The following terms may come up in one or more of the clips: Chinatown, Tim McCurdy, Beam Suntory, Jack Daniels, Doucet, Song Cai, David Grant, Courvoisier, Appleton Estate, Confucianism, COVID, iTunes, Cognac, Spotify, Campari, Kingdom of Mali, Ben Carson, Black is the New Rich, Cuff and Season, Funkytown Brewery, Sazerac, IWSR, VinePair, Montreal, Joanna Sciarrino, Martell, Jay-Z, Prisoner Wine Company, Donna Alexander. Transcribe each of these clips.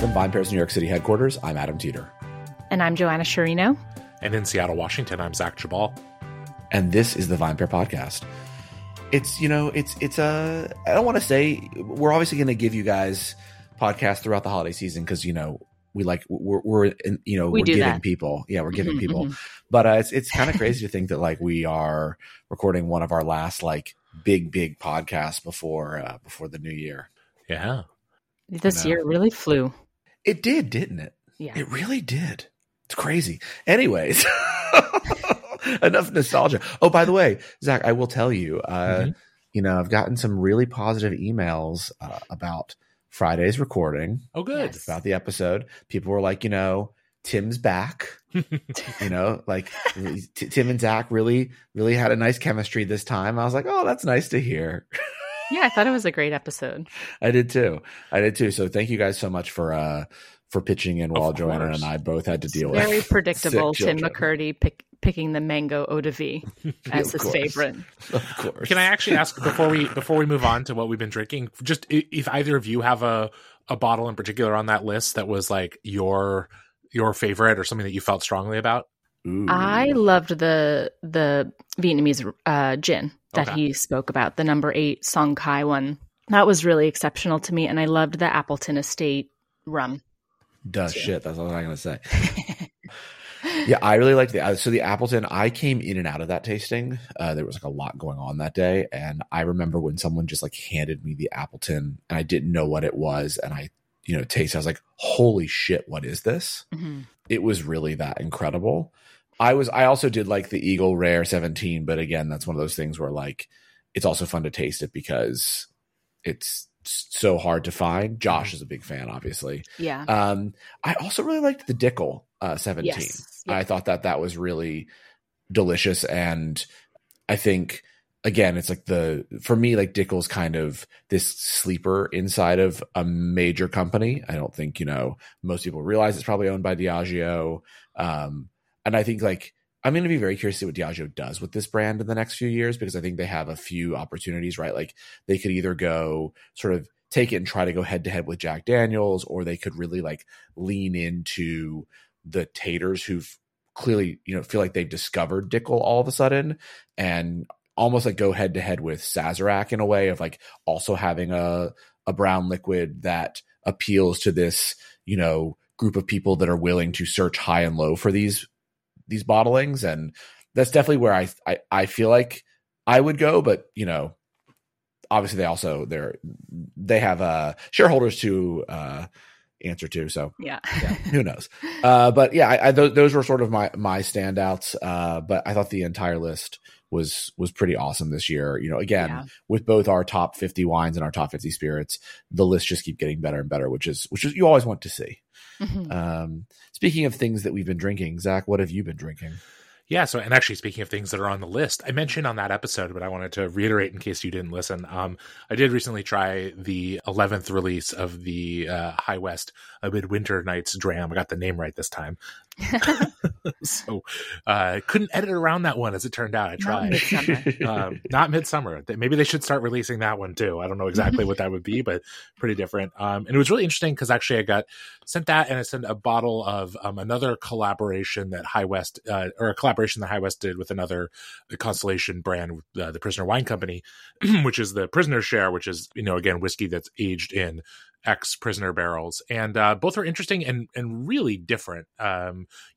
From VinePair's New York City headquarters, I'm Adam Teeter. And I'm Joanna Sciarrino. And in Seattle, Washington, I'm Zach Geballe. And this is the VinePair Podcast. It's I don't want to say, we're obviously going to give you guys podcasts throughout the holiday season because, you know, we're giving people. But it's kind of crazy to think that like we are recording one of our last like big podcasts before the new year. Yeah. This year really flew. It did, didn't it? Yeah. It really did. It's crazy. Anyways, enough nostalgia. Oh, by the way, Zach, I will tell you, you know, I've gotten some really positive emails about Friday's recording. Oh, good. Yes. About the episode. People were like, you know, Tim's back. You know, like Tim and Zach really had a nice chemistry this time. I was like, oh, that's nice to hear. Yeah, I thought it was a great episode. I did too. So thank you guys so much for pitching in while Joanna and I both had to deal with very predictable Tim McCurdy picking the mango eau de vie as his favorite. Of course. Can I actually ask before we move on to what we've been drinking, just if either of you have a bottle in particular on that list that was like your favorite or something that you felt strongly about? Ooh. I loved the Vietnamese gin that he spoke about, the number 8 Song Cai one. That was really exceptional to me, and I loved the Appleton Estate rum. Shit, that's all I'm going to say. Yeah, I really liked the Appleton. I came in and out of that tasting. There was like a lot going on that day, and I remember when someone just like handed me the Appleton, and I didn't know what it was, and I was like, holy shit, what is this? Mm-hmm. It was really that incredible. I also did like the Eagle Rare 17, but again, that's one of those things where like it's also fun to taste it because it's so hard to find. Josh is a big fan, obviously. Yeah. I also really liked the Dickel 17. Yes. Yeah. I thought that was really delicious, and I think again, it's like for me, like Dickel's kind of this sleeper inside of a major company. I don't think, you know, most people realize it's probably owned by Diageo. And I think like I'm going to be very curious to see what Diageo does with this brand in the next few years, because I think they have a few opportunities, right? Like they could either go sort of take it and try to go head to head with Jack Daniels, or they could really like lean into the Taters who've clearly, you know, feel like they've discovered Dickel all of a sudden and almost like go head to head with Sazerac in a way of like also having a brown liquid that appeals to this, you know, group of people that are willing to search high and low for these bottlings. And that's definitely where I feel like I would go, but you know, obviously they have shareholders to answer to. So yeah who knows? But yeah, those were sort of my standouts. But I thought the entire list was pretty awesome this year. You know, again, with both our top 50 wines and our top 50 spirits, the lists just keep getting better and better, which is you always want to see. Mm-hmm. Speaking of things that we've been drinking, Zach, what have you been drinking? Yeah. So, and actually speaking of things that are on the list, I mentioned on that episode, but I wanted to reiterate in case you didn't listen. I did recently try the 11th release of the High West, A Midwinter Night's Dram. I got the name right this time. So couldn't edit around that one, as it turned out. I tried. Not Midsummer. Maybe they should start releasing that one too. I don't know exactly what that would be, but pretty different. And it was really interesting because actually I got sent that, and I sent a bottle of another collaboration that High West, or a collaboration that High West did with another Constellation brand, the Prisoner Wine Company, which is the Prisoner Share, which is, you know, again, whiskey that's aged in ex-prisoner barrels. And both are interesting and really different. You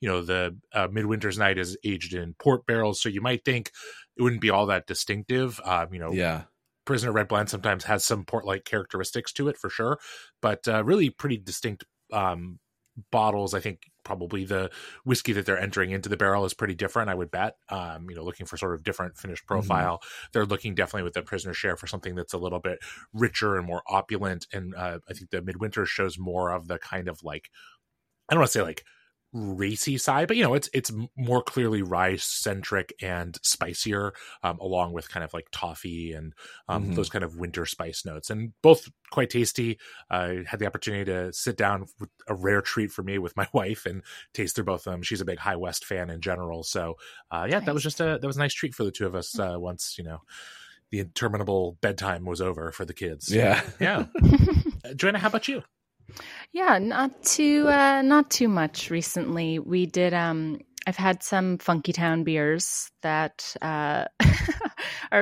know, the Midwinter's Night is aged in port barrels, so you might think it wouldn't be all that distinctive. You know, yeah. Prisoner Red Blend sometimes has some port-like characteristics to it, for sure, but really pretty distinct bottles. I think probably the whiskey that they're entering into the barrel is pretty different, I would bet. You know, looking for sort of different finish profile. Mm-hmm. They're looking definitely with the Prisoner Share for something that's a little bit richer and more opulent. And I think the Midwinter shows more of the kind of like, I don't want to say like racy side, but you know, it's more clearly rye centric and spicier, along with kind of like toffee and those kind of winter spice notes, and both quite tasty. I had the opportunity to sit down with a rare treat for me with my wife and taste through both of them. She's a big High West fan in general, so nice. that was a nice treat for the two of us once, you know, the interminable bedtime was over for the kids. Yeah. Joanna, how about you? Yeah, not too much recently. We did. I've had some Funkytown beers that are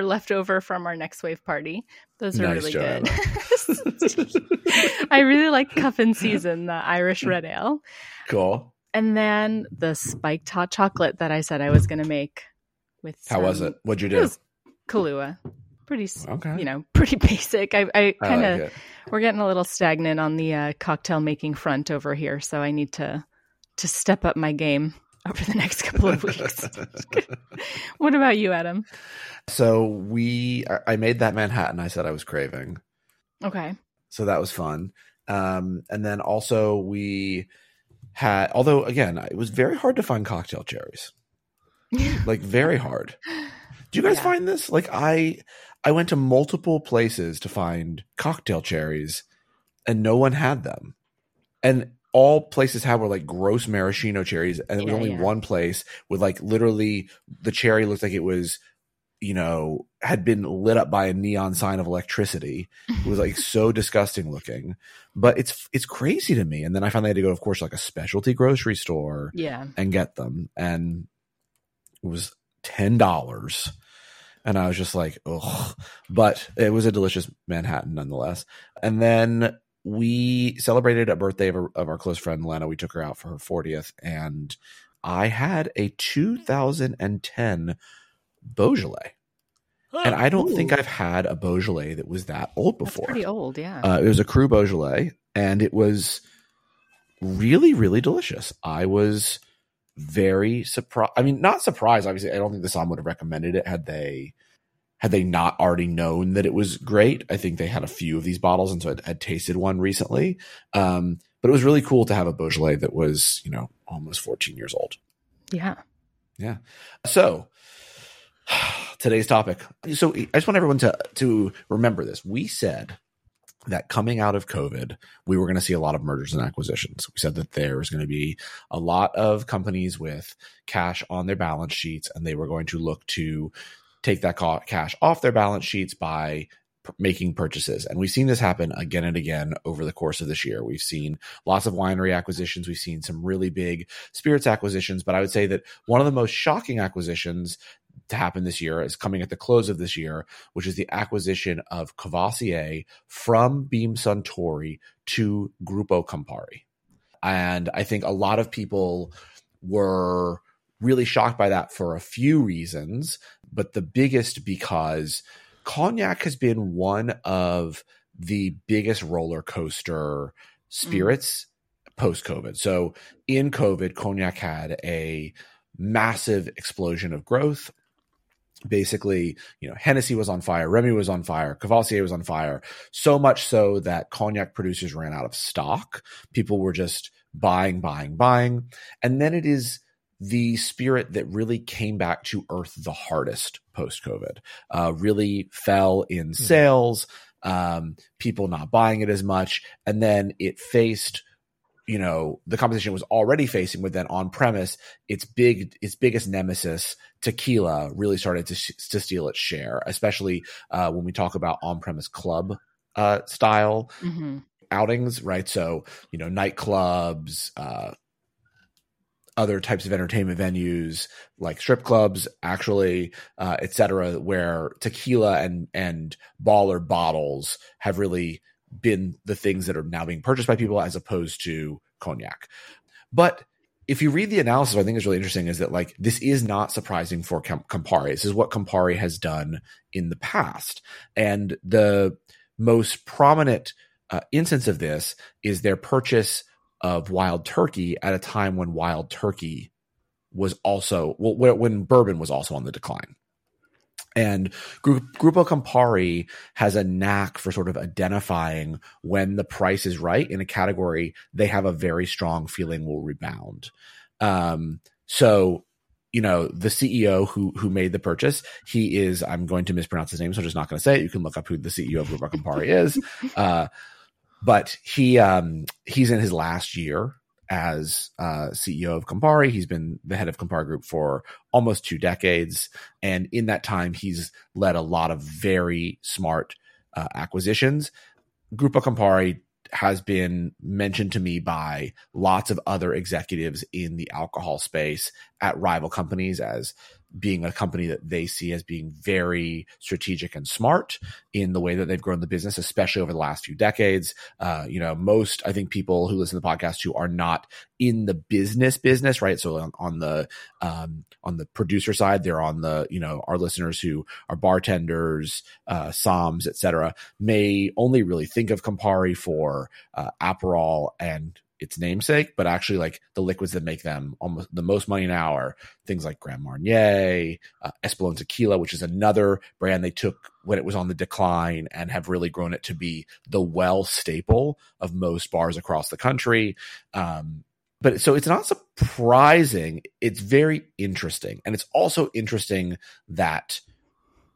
left over from our Next Wave party. Those are nice, really Joanna. Good. I really like Cuff and Season, the Irish Red Ale. Cool. And then the spiked hot chocolate that I said I was going to make. With how was it? What'd you do? It was Kahlua. Pretty, okay. Pretty basic. I kind of, like, we're getting a little stagnant on the cocktail making front over here. So I need to step up my game over the next couple of weeks. What about you, Adam? So I made that Manhattan I said I was craving. Okay. So that was fun. And then also we had, although again, it was very hard to find cocktail cherries. Like very hard. Do you guys find this? Like I went to multiple places to find cocktail cherries and no one had them. And all places had were like gross maraschino cherries. And it was only one place with like literally the cherry looked like it was, had been lit up by a neon sign of electricity. It was like so disgusting looking, but it's crazy to me. And then I finally had to go, of course, like a specialty grocery store and get them. And it was $10. And I was just like, ugh. But it was a delicious Manhattan nonetheless. And then we celebrated a birthday of our close friend, Lena. We took her out for her 40th. And I had a 2010 Beaujolais. Oh, and I don't think I've had a Beaujolais that was that old before. That's pretty old, yeah. It was a Cru Beaujolais. And it was really, really delicious. I was very surprised. I mean, not surprised, obviously. I don't think the Somme would have recommended it had they not already known that it was great. I think they had a few of these bottles, and so I had tasted one recently. But it was really cool to have a Beaujolais that was, almost 14 years old. Yeah. Yeah. So today's topic. So I just want everyone to remember this. We said that coming out of COVID, we were going to see a lot of mergers and acquisitions. We said that there was going to be a lot of companies with cash on their balance sheets, and they were going to look to take that cash off their balance sheets by making purchases. And we've seen this happen again and again over the course of this year. We've seen lots of winery acquisitions. We've seen some really big spirits acquisitions. But I would say that one of the most shocking acquisitions to happen this year is coming at the close of this year, which is the acquisition of Courvoisier from Beam Suntory to Gruppo Campari. And I think a lot of people were really shocked by that for a few reasons, but the biggest because Cognac has been one of the biggest roller coaster spirits post-COVID. So in COVID, Cognac had a massive explosion of growth. Basically, Hennessy was on fire, Remy was on fire, Courvoisier was on fire, so much so that Cognac producers ran out of stock. People were just buying. And then it is the spirit that really came back to earth the hardest post-COVID, really fell in sales, people not buying it as much. And then it faced, the competition was already facing with then on-premise, its biggest nemesis, tequila, really started to steal its share, especially when we talk about on-premise club style outings, right? So, nightclubs, other types of entertainment venues like strip clubs, actually, et cetera, where tequila and baller bottles have really been the things that are now being purchased by people as opposed to cognac. But if you read the analysis, I think it's really interesting is that like this is not surprising for Campari. This is what Campari has done in the past. And the most prominent instance of this is their purchase of Wild Turkey at a time when Wild Turkey was also, well, when bourbon was also on the decline. And Gruppo Campari has a knack for sort of identifying when the price is right in a category they have a very strong feeling will rebound. So, the CEO who made the purchase, he is, I'm going to mispronounce his name, so I'm just not going to say it. You can look up who the CEO of Gruppo Campari is. But he's in his last year as CEO of Campari. He's been the head of Campari Group for almost 2 decades. And in that time, he's led a lot of very smart acquisitions. Gruppo Campari has been mentioned to me by lots of other executives in the alcohol space at rival companies as being a company that they see as being very strategic and smart in the way that they've grown the business, especially over the last few decades. You know, most, I think, people who listen to the podcast who are not in the business, right? So on the producer side, they're on the, you know, our listeners who are bartenders, somms, et cetera, may only really think of Campari for Aperol and its namesake, but actually like the liquids that make them almost the most money an hour, things like Grand Marnier, Espolón tequila, which is another brand they took when it was on the decline and have really grown it to be the well staple of most bars across the country. But so it's not surprising. It's very interesting. And it's also interesting that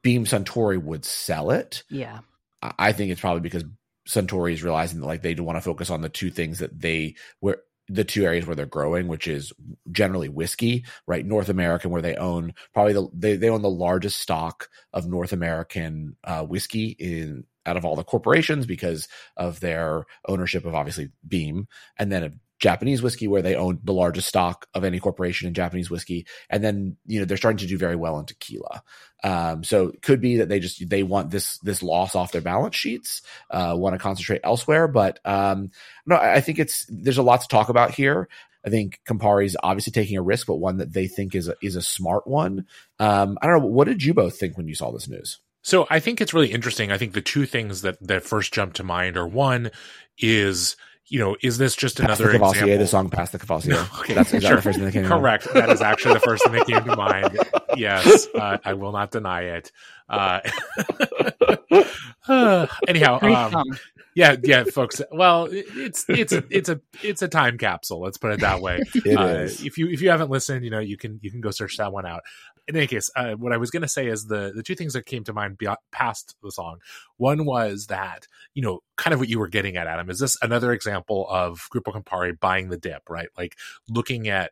Beam Suntory would sell it. Yeah. I think it's probably because Suntory is realizing that like they want to focus on the two things that they were the two areas where they're growing, which is generally whiskey, right? North American, where they own probably they own the largest stock of North American whiskey in out of all the corporations because of their ownership of obviously Beam, and then a Japanese whiskey where they own the largest stock of any corporation in Japanese whiskey. And then, you know, they're starting to do very well in tequila. So it could be that they want this loss off their balance sheets, want to concentrate elsewhere. But no, I think there's a lot to talk about here. I think Campari is obviously taking a risk, but one that they think is a smart one. I don't know. What did you both think when you saw this news? So I think it's really interesting. I think the two things that first jump to mind are one is, you know, is this just another example? The song "Pass the Courvoisier." No, okay, that's sure. The first thing that came Correct. That is actually the first thing that came to mind. Yes, I will not deny it. Anyhow, yeah, folks. Well, it's a time capsule. Let's put it that way. It is. If you haven't listened, you know, you can go search that one out. In any case, what I was going to say is the two things that came to mind beyond, past the song. One was that, you know, kind of what you were getting at, Adam, is this another example of Gruppo Campari buying the dip, right? Like looking at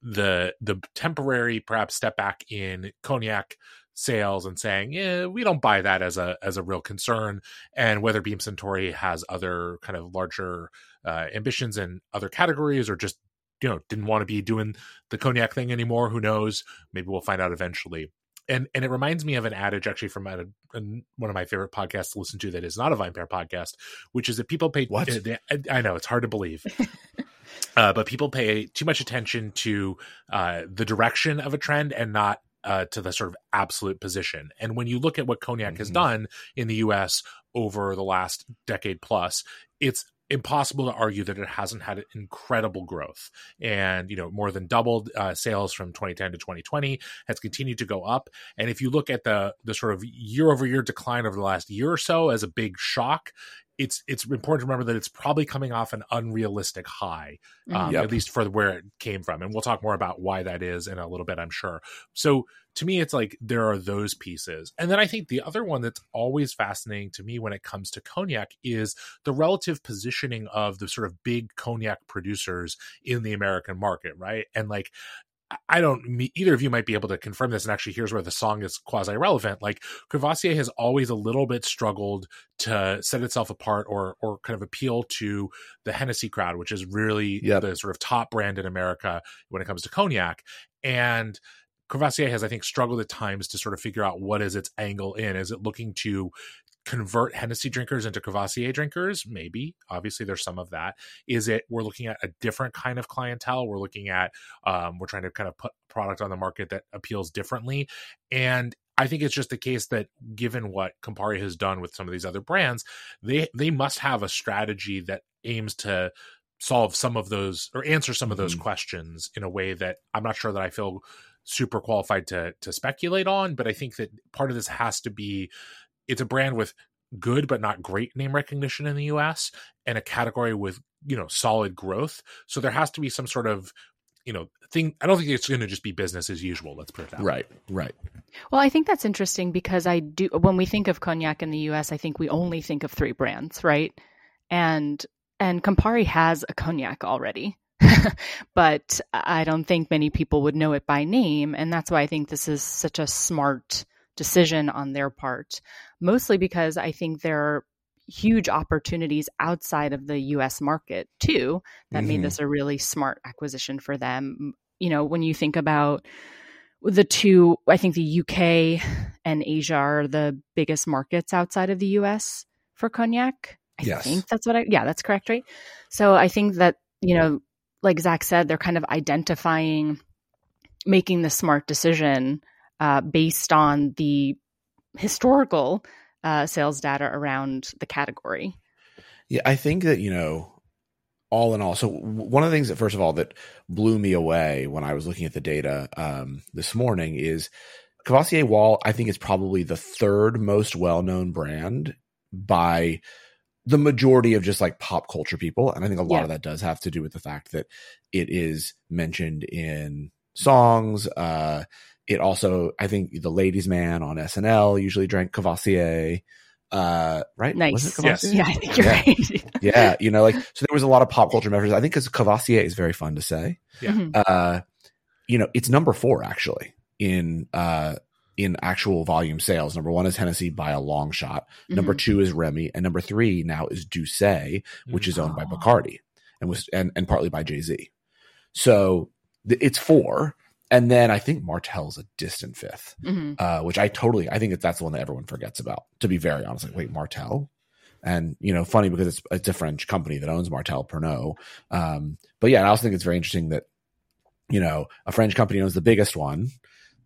the temporary, perhaps step back in cognac sales and saying, yeah, we don't buy that as a real concern. And whether Beam Suntory has other kind of larger ambitions in other categories or just, you know, didn't want to be doing the cognac thing anymore. Who knows? Maybe we'll find out eventually. And it reminds me of an adage actually from one of my favorite podcasts to listen to that is not a VinePair podcast, which is that people pay... What? I know, it's hard to believe. But people pay too much attention to the direction of a trend and not to the sort of absolute position. And when you look at what cognac has done in the US over the last decade plus, it's impossible to argue that it hasn't had incredible growth and, you know, more than doubled sales from 2010 to 2020, has continued to go up. And if you look at the sort of year over year decline over the last year or so as a big shock, it's important to remember that it's probably coming off an unrealistic high, at least for where it came from. And we'll talk more about why that is in a little bit, I'm sure. So to me, it's like there are those pieces. And then I think the other one that's always fascinating to me when it comes to cognac is the relative positioning of the sort of big cognac producers in the American market, right? And like, I don't, either of you might be able to confirm this. And actually, here's where the song is quasi-relevant. Like, Courvoisier has always a little bit struggled to set itself apart or kind of appeal to the Hennessy crowd, which is really the sort of top brand in America when it comes to cognac. And Courvoisier has, I think, struggled at times to sort of figure out what is its angle in. Is it looking to convert Hennessy drinkers into Courvoisier drinkers? Maybe. Obviously, there's some of that. Is it we're looking at a different kind of clientele? We're looking at, we're trying to kind of put product on the market that appeals differently. And I think it's just the case that given what Campari has done with some of these other brands, they must have a strategy that aims to solve some of those or answer some of those questions in a way that I'm not sure that I feel super qualified to speculate on. But I think that part of this has to be, it's a brand with good but not great name recognition in the US and a category with, you know, solid growth. So there has to be some sort of, you know, thing. I don't think it's going to just be business as usual. Let's put it that way. Right. Well, I think that's interesting because when we think of cognac in the US, I think we only think of three brands, right? And Campari has a cognac already. But I don't think many people would know it by name. And that's why I think this is such a smart decision on their part, mostly because I think they're huge opportunities outside of the US market too, that made this a really smart acquisition for them. You know, when you think about the two, I think the UK and Asia are the biggest markets outside of the US for cognac. I think that's what yeah, that's correct, right? So I think that, you know, like Zach said, they're kind of identifying, making the smart decision based on the historical sales data around the category. Yeah, I think that, you know, all in all, so one of the things that, first of all, that blew me away when I was looking at the data this morning is Courvoisier, while I think is probably the third most well-known brand by the majority of just like pop culture people. And I think a lot of that does have to do with the fact that it is mentioned in songs. It also, I think the ladies man on SNL usually drank Courvoisier, right? Nice. Was it Courvoisier? Yes. Yeah, I think you're right. Yeah. You know, like, so there was a lot of pop culture references. I think because Courvoisier is very fun to say. Yeah. You know, it's number 4 actually in actual volume sales. Number 1 is Hennessy by a long shot. Number 2 is Remy. And number 3 now is Doucet, which is owned by Bacardi and was, and partly by Jay-Z. So it's 4. And then I think Martell's a distant 5th, which I think that's the one that everyone forgets about, to be very honest. Like, wait, Martell? And, you know, funny because it's a French company that owns Martell Pernod. But yeah, I also think it's very interesting that, you know, a French company owns the biggest one,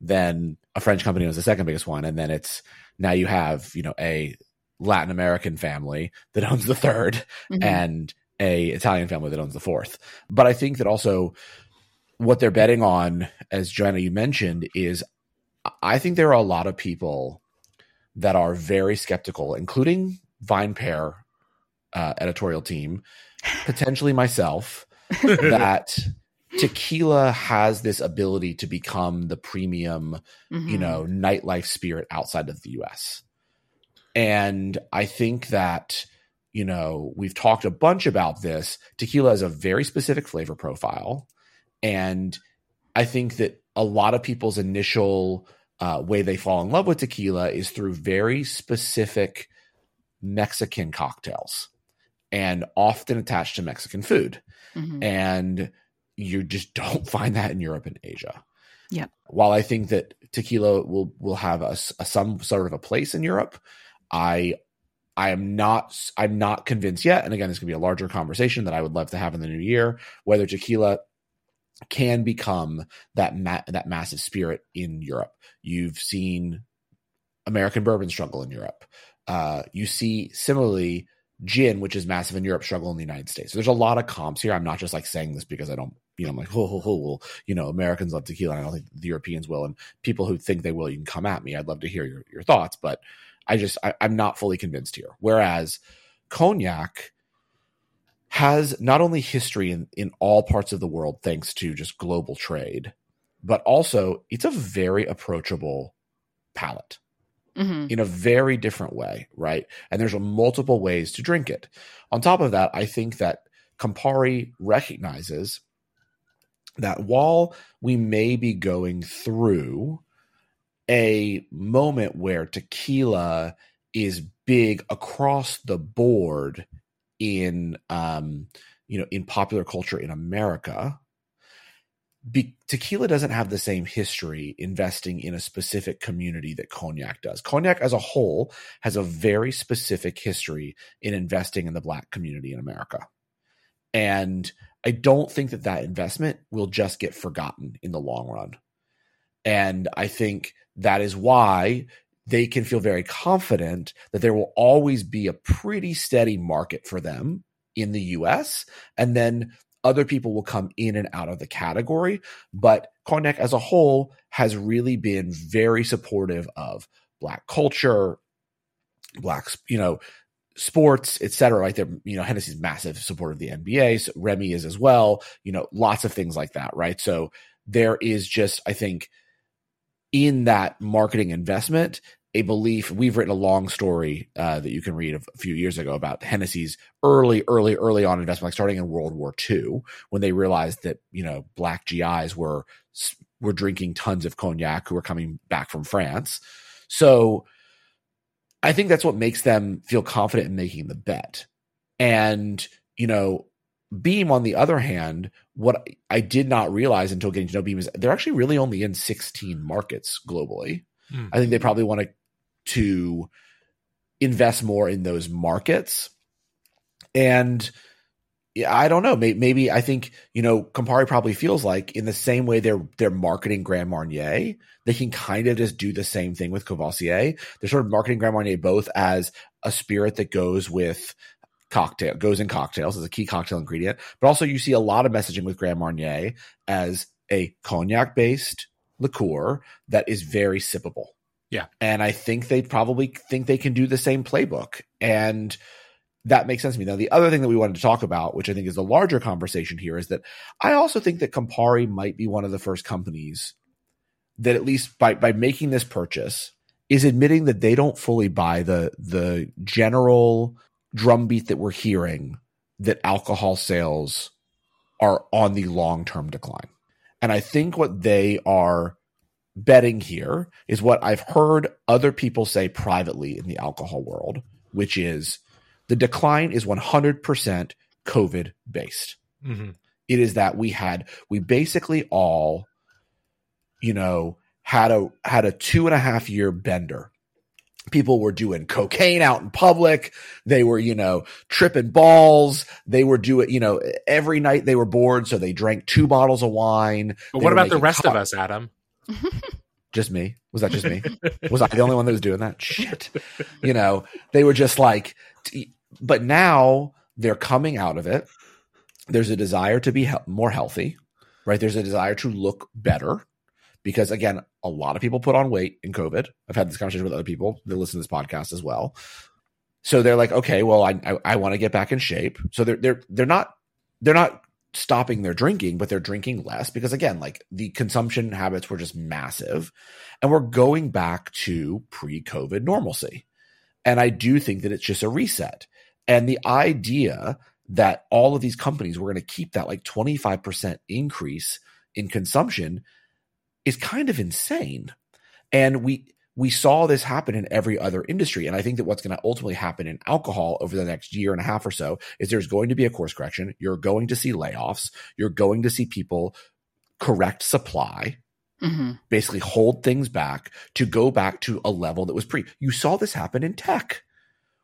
then a French company owns the second biggest one, and then it's now you have, you know, a Latin American family that owns the 3rd and a Italian family that owns the 4th. But I think that also what they're betting on, as Joanna, you mentioned, is I think there are a lot of people that are very skeptical, including VinePair editorial team, potentially myself, that tequila has this ability to become the premium, you know, nightlife spirit outside of the US. And I think that, you know, we've talked a bunch about this. Tequila has a very specific flavor profile. And I think that a lot of people's initial way they fall in love with tequila is through very specific Mexican cocktails and often attached to Mexican food. And you just don't find that in Europe and Asia. Yeah. While I think that tequila will have some sort of a place in Europe, I'm not convinced yet. And again, this could be a larger conversation that I would love to have in the new year, whether tequila can become that massive spirit in Europe. You've seen American bourbon struggle in Europe. You see similarly gin, which is massive in Europe, struggle in the United States. So there's a lot of comps here. I'm not just like saying this because I don't, you know, I'm like, you know, Americans love tequila and I don't think the Europeans will. And people who think they will, you can come at me. I'd love to hear your thoughts, but I'm not fully convinced here. Whereas cognac has not only history in all parts of the world, thanks to just global trade, but also it's a very approachable palate in a very different way, right? And there's multiple ways to drink it. On top of that, I think that Campari recognizes that while we may be going through a moment where tequila is big across the board in, you know, in popular culture in America, tequila doesn't have the same history investing in a specific community that cognac does. Cognac as a whole has a very specific history in investing in the Black community in America. And I don't think that investment will just get forgotten in the long run. And I think that is why they can feel very confident that there will always be a pretty steady market for them in the US. And then other people will come in and out of the category. But cognac as a whole has really been very supportive of Black culture, Black, you know, sports, et cetera, right there. You know, Hennessy's massive support of the NBA. So Remy is as well, you know, lots of things like that, right? So there is just, I think, in that marketing investment, a belief. We've written a long story that you can read a few years ago about Hennessy's early on investment, like starting in World War II, when they realized that, you know, Black GIs were drinking tons of cognac who were coming back from France. So I think that's what makes them feel confident in making the bet. And, you know, Beam, on the other hand, what I did not realize until getting to know Beam is they're actually really only in 16 markets globally. Mm. I think they probably want to invest more in those markets. And I don't know. Maybe I think, you know, Campari probably feels like in the same way they're marketing Grand Marnier, they can kind of just do the same thing with Courvoisier. They're sort of marketing Grand Marnier both as a spirit that goes with cocktail, goes in cocktails as a key cocktail ingredient, but also you see a lot of messaging with Grand Marnier as a cognac based liqueur that is very sippable. Yeah. And I think they probably think they can do the same playbook. And that makes sense to me. Now, the other thing that we wanted to talk about, which I think is the larger conversation here, is that I also think that Campari might be one of the first companies that, at least by making this purchase, is admitting that they don't fully buy the general drumbeat that we're hearing that alcohol sales are on the long-term decline. And I think what they are betting here is what I've heard other people say privately in the alcohol world, which is, the decline is 100% COVID based. Mm-hmm. It is that we basically all, you know, had a 2.5 year bender. People were doing cocaine out in public. They were, you know, tripping balls. They were doing, you know, every night they were bored. So they drank 2 bottles of wine. But what about the rest of us, Adam? Just me? Was that just me? Was I the only one that was doing that? Shit. You know, they were just like, but now they're coming out of it. There's a desire to be more healthy, right? There's a desire to look better because, again, a lot of people put on weight in COVID. I've had this conversation with other people that listen to this podcast as well. So they're like, okay, well, I want to get back in shape. So they're not stopping their drinking, but they're drinking less because, again, like the consumption habits were just massive and we're going back to pre-COVID normalcy. And I do think that it's just a reset. And the idea that all of these companies were going to keep that like 25% increase in consumption is kind of insane. And we saw this happen in every other industry. And I think that what's going to ultimately happen in alcohol over the next 1.5 years or so is there's going to be a course correction. You're going to see layoffs. You're going to see people correct supply, basically hold things back to go back to a level that was pre. You saw this happen in tech,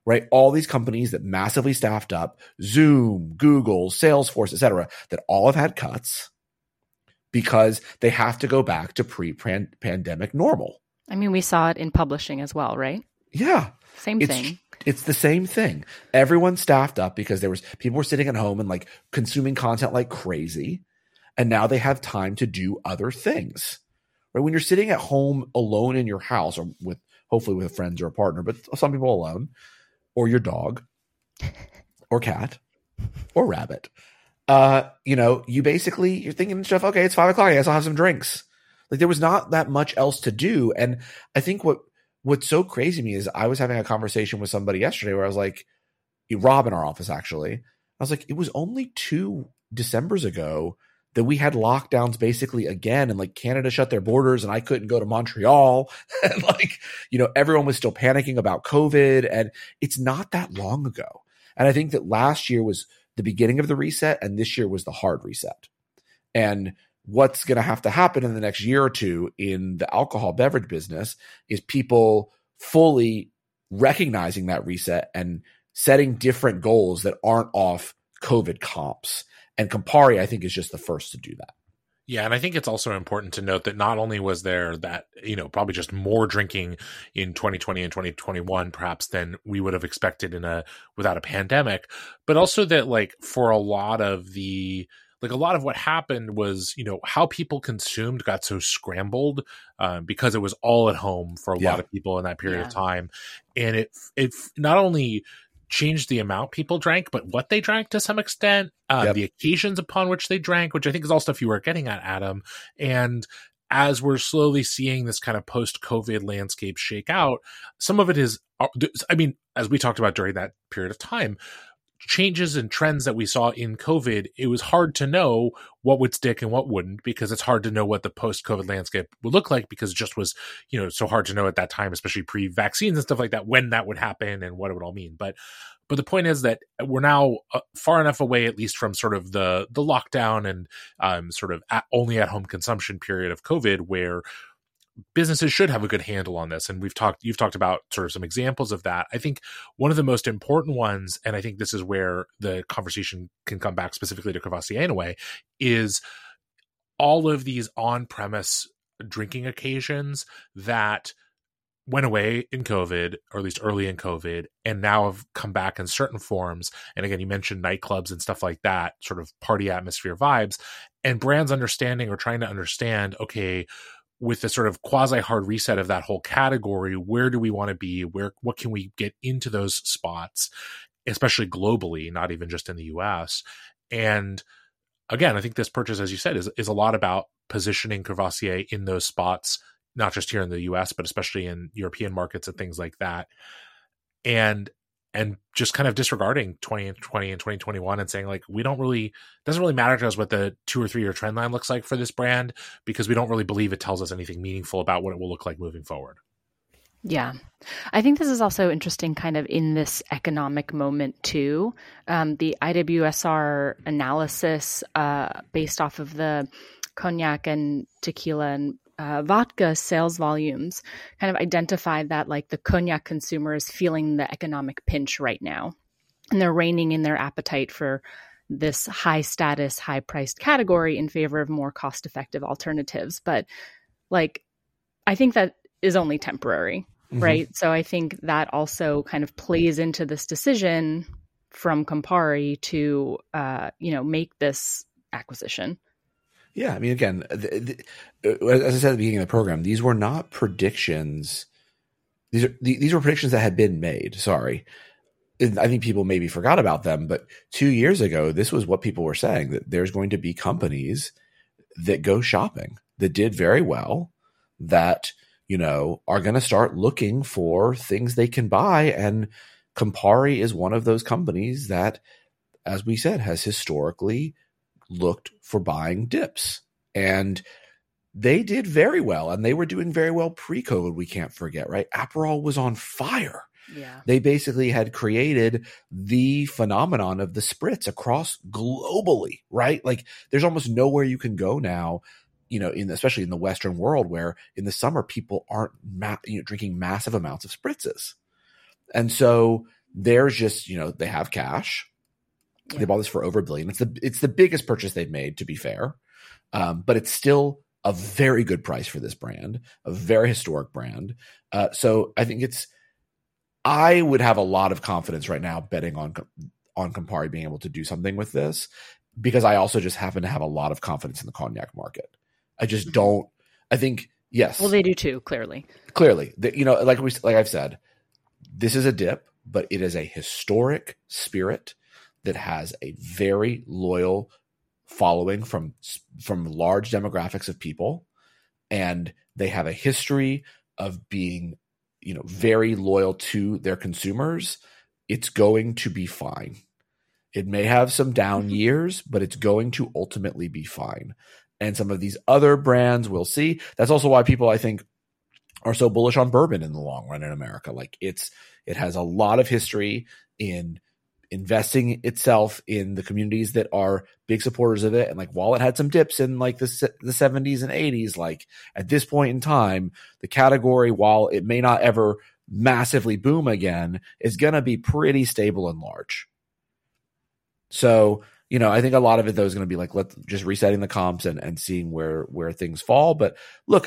right? All these companies that massively staffed up, Zoom, Google, Salesforce, et cetera, that all have had cuts because they have to go back to pre-pandemic normal. I mean, we saw it in publishing as well, right? Yeah. Same thing. It's the same thing. Everyone staffed up because people were sitting at home and like consuming content like crazy. And now they have time to do other things, right? When you're sitting at home alone in your house or with, hopefully with friends or a partner, but some people alone, or your dog or cat or rabbit, you know, you basically, you're thinking stuff, okay, it's 5 o'clock. I guess I'll have some drinks. Like there was not that much else to do. And I think what's so crazy to me is I was having a conversation with somebody yesterday where I was like, Rob in our office, actually, I was like, it was only 2 Decembers ago that we had lockdowns basically again. And like Canada shut their borders and I couldn't go to Montreal. And like, you know, everyone was still panicking about COVID and it's not that long ago. And I think that last year was the beginning of the reset and this year was the hard reset. And what's going to have to happen in the next 1 or 2 years in the alcohol beverage business is people fully recognizing that reset and setting different goals that aren't off COVID comps. And Campari, I think, is just the first to do that. Yeah, and I think it's also important to note that not only was there that, you know, probably just more drinking in 2020 and 2021 perhaps than we would have expected without a pandemic, but also that like for a lot of the like a lot of what happened was, you know, how people consumed got so scrambled because it was all at home for a lot of people in that period of time. And it not only changed the amount people drank, but what they drank to some extent, the occasions upon which they drank, which I think is all stuff you were getting at, Adam. And as we're slowly seeing this kind of post-COVID landscape shake out, some of it is, I mean, as we talked about during that period of time, changes and trends that we saw in COVID, it was hard to know what would stick and what wouldn't, because it's hard to know what the post-COVID landscape would look like, because it just was, you know, so hard to know at that time, especially pre-vaccines and stuff like that, when that would happen and what it would all mean. But the point is that we're now far enough away, at least from sort of the lockdown and sort of only at home consumption period of COVID, where businesses should have a good handle on this. And you've talked about sort of some examples of that. I think one of the most important ones, and I think this is where the conversation can come back specifically to Courvoisier in a way, is all of these on-premise drinking occasions that went away in COVID, or at least early in COVID, and now have come back in certain forms. And again, you mentioned nightclubs and stuff like that, sort of party atmosphere vibes, and brands understanding or trying to understand, okay, with the sort of quasi hard reset of that whole category, where do we want to be? What can we get into those spots, especially globally, not even just in the US? And again, I think this purchase, as you said, is a lot about positioning Courvoisier in those spots, not just here in the US, but especially in European markets and things like that. And just kind of disregarding 2020 and 2021 and saying, like, we don't really, doesn't really matter to us what the 2 or 3 year trend line looks like for this brand, because we don't really believe it tells us anything meaningful about what it will look like moving forward. Yeah. I think this is also interesting kind of in this economic moment too. The IWSR analysis based off of the cognac and tequila and vodka sales volumes kind of identified that, like, the cognac consumer is feeling the economic pinch right now, and they're reining in their appetite for this high status, high priced category in favor of more cost effective alternatives. But, like, I think that is only temporary, mm-hmm. right? So I think that also kind of plays into this decision from Campari to, you know, make this acquisition. Yeah, I mean, again, as I said at the beginning of the program, these were not predictions. These were predictions that had been made. Sorry. I think people maybe forgot about them, but 2 years ago, this was what people were saying, that there's going to be companies that go shopping, that did very well, that, you know, are going to start looking for things they can buy. And Campari is one of those companies that, as we said, has historically looked for buying dips, and they did very well, and they were doing very well pre-COVID. We can't forget, right? Aperol was on fire. Yeah. They basically had created the phenomenon of the spritz across globally, right? Like, there's almost nowhere you can go now, you know, especially in the Western world, where in the summer people aren't drinking massive amounts of spritzes. And so there's just, you know, they have cash. Yeah. They bought this for over $1 billion. It's the biggest purchase they've made, to be fair, but it's still a very good price for this brand, a very historic brand. So I think I would have a lot of confidence right now betting on Campari being able to do something with this, because I also just happen to have a lot of confidence in the cognac market. I just don't. I think yes. Well, they do too. Clearly, you know, like I've said, this is a dip, but it is a historic spirit that has a very loyal following from large demographics of people, and they have a history of being, you know, very loyal to their consumers. It's going to be fine. It may have some down years, but it's going to ultimately be fine. And some of these other brands, we'll see. That's also why people, I think, are so bullish on bourbon in the long run in America. Like, it has a lot of history in investing itself in the communities that are big supporters of it. And, like, while it had some dips in, like, the 70s and 80s, like, at this point in time, the category, while it may not ever massively boom again, is going to be pretty stable and large. So, you know, I think a lot of it, though, is going to be like, let's just resetting the comps and seeing where things fall. But look,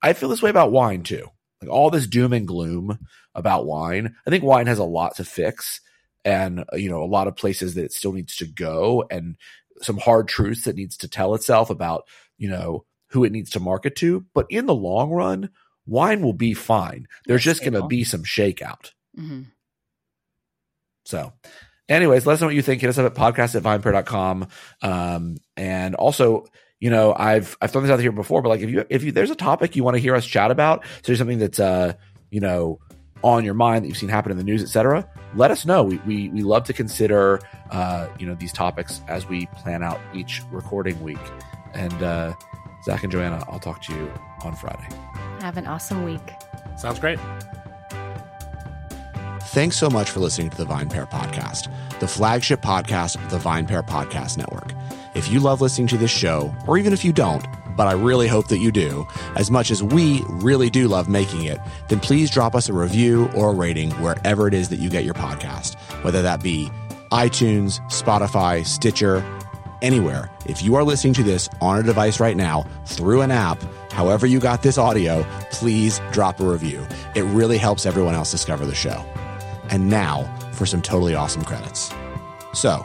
I feel this way about wine too. Like, all this doom and gloom about wine. I think wine has a lot to fix, and, you know, a lot of places that it still needs to go, and some hard truths that needs to tell itself about, you know, who it needs to market to. But in the long run, wine will be fine. There's just going to be some shakeout. Mm-hmm. So anyways, let us know what you think. Hit us up at podcast@vinepair.com. And also, you know, I've thrown this out here before, but, like, if there's a topic you want to hear us chat about, so there's something that's, you know, on your mind that you've seen happen in the news, etc. Let us know. We love to consider these topics as we plan out each recording week. And Zach and Joanna, I'll talk to you on Friday. Have an awesome week. Sounds great. Thanks so much for listening to the VinePair Podcast, the flagship podcast of the VinePair Podcast Network. If you love listening to this show, or even if you don't, but I really hope that you do, as much as we really do love making it, then please drop us a review or a rating wherever it is that you get your podcast, whether that be iTunes, Spotify, Stitcher, anywhere. If you are listening to this on a device right now through an app, however you got this audio, please drop a review. It really helps everyone else discover the show. And now for some totally awesome credits. So,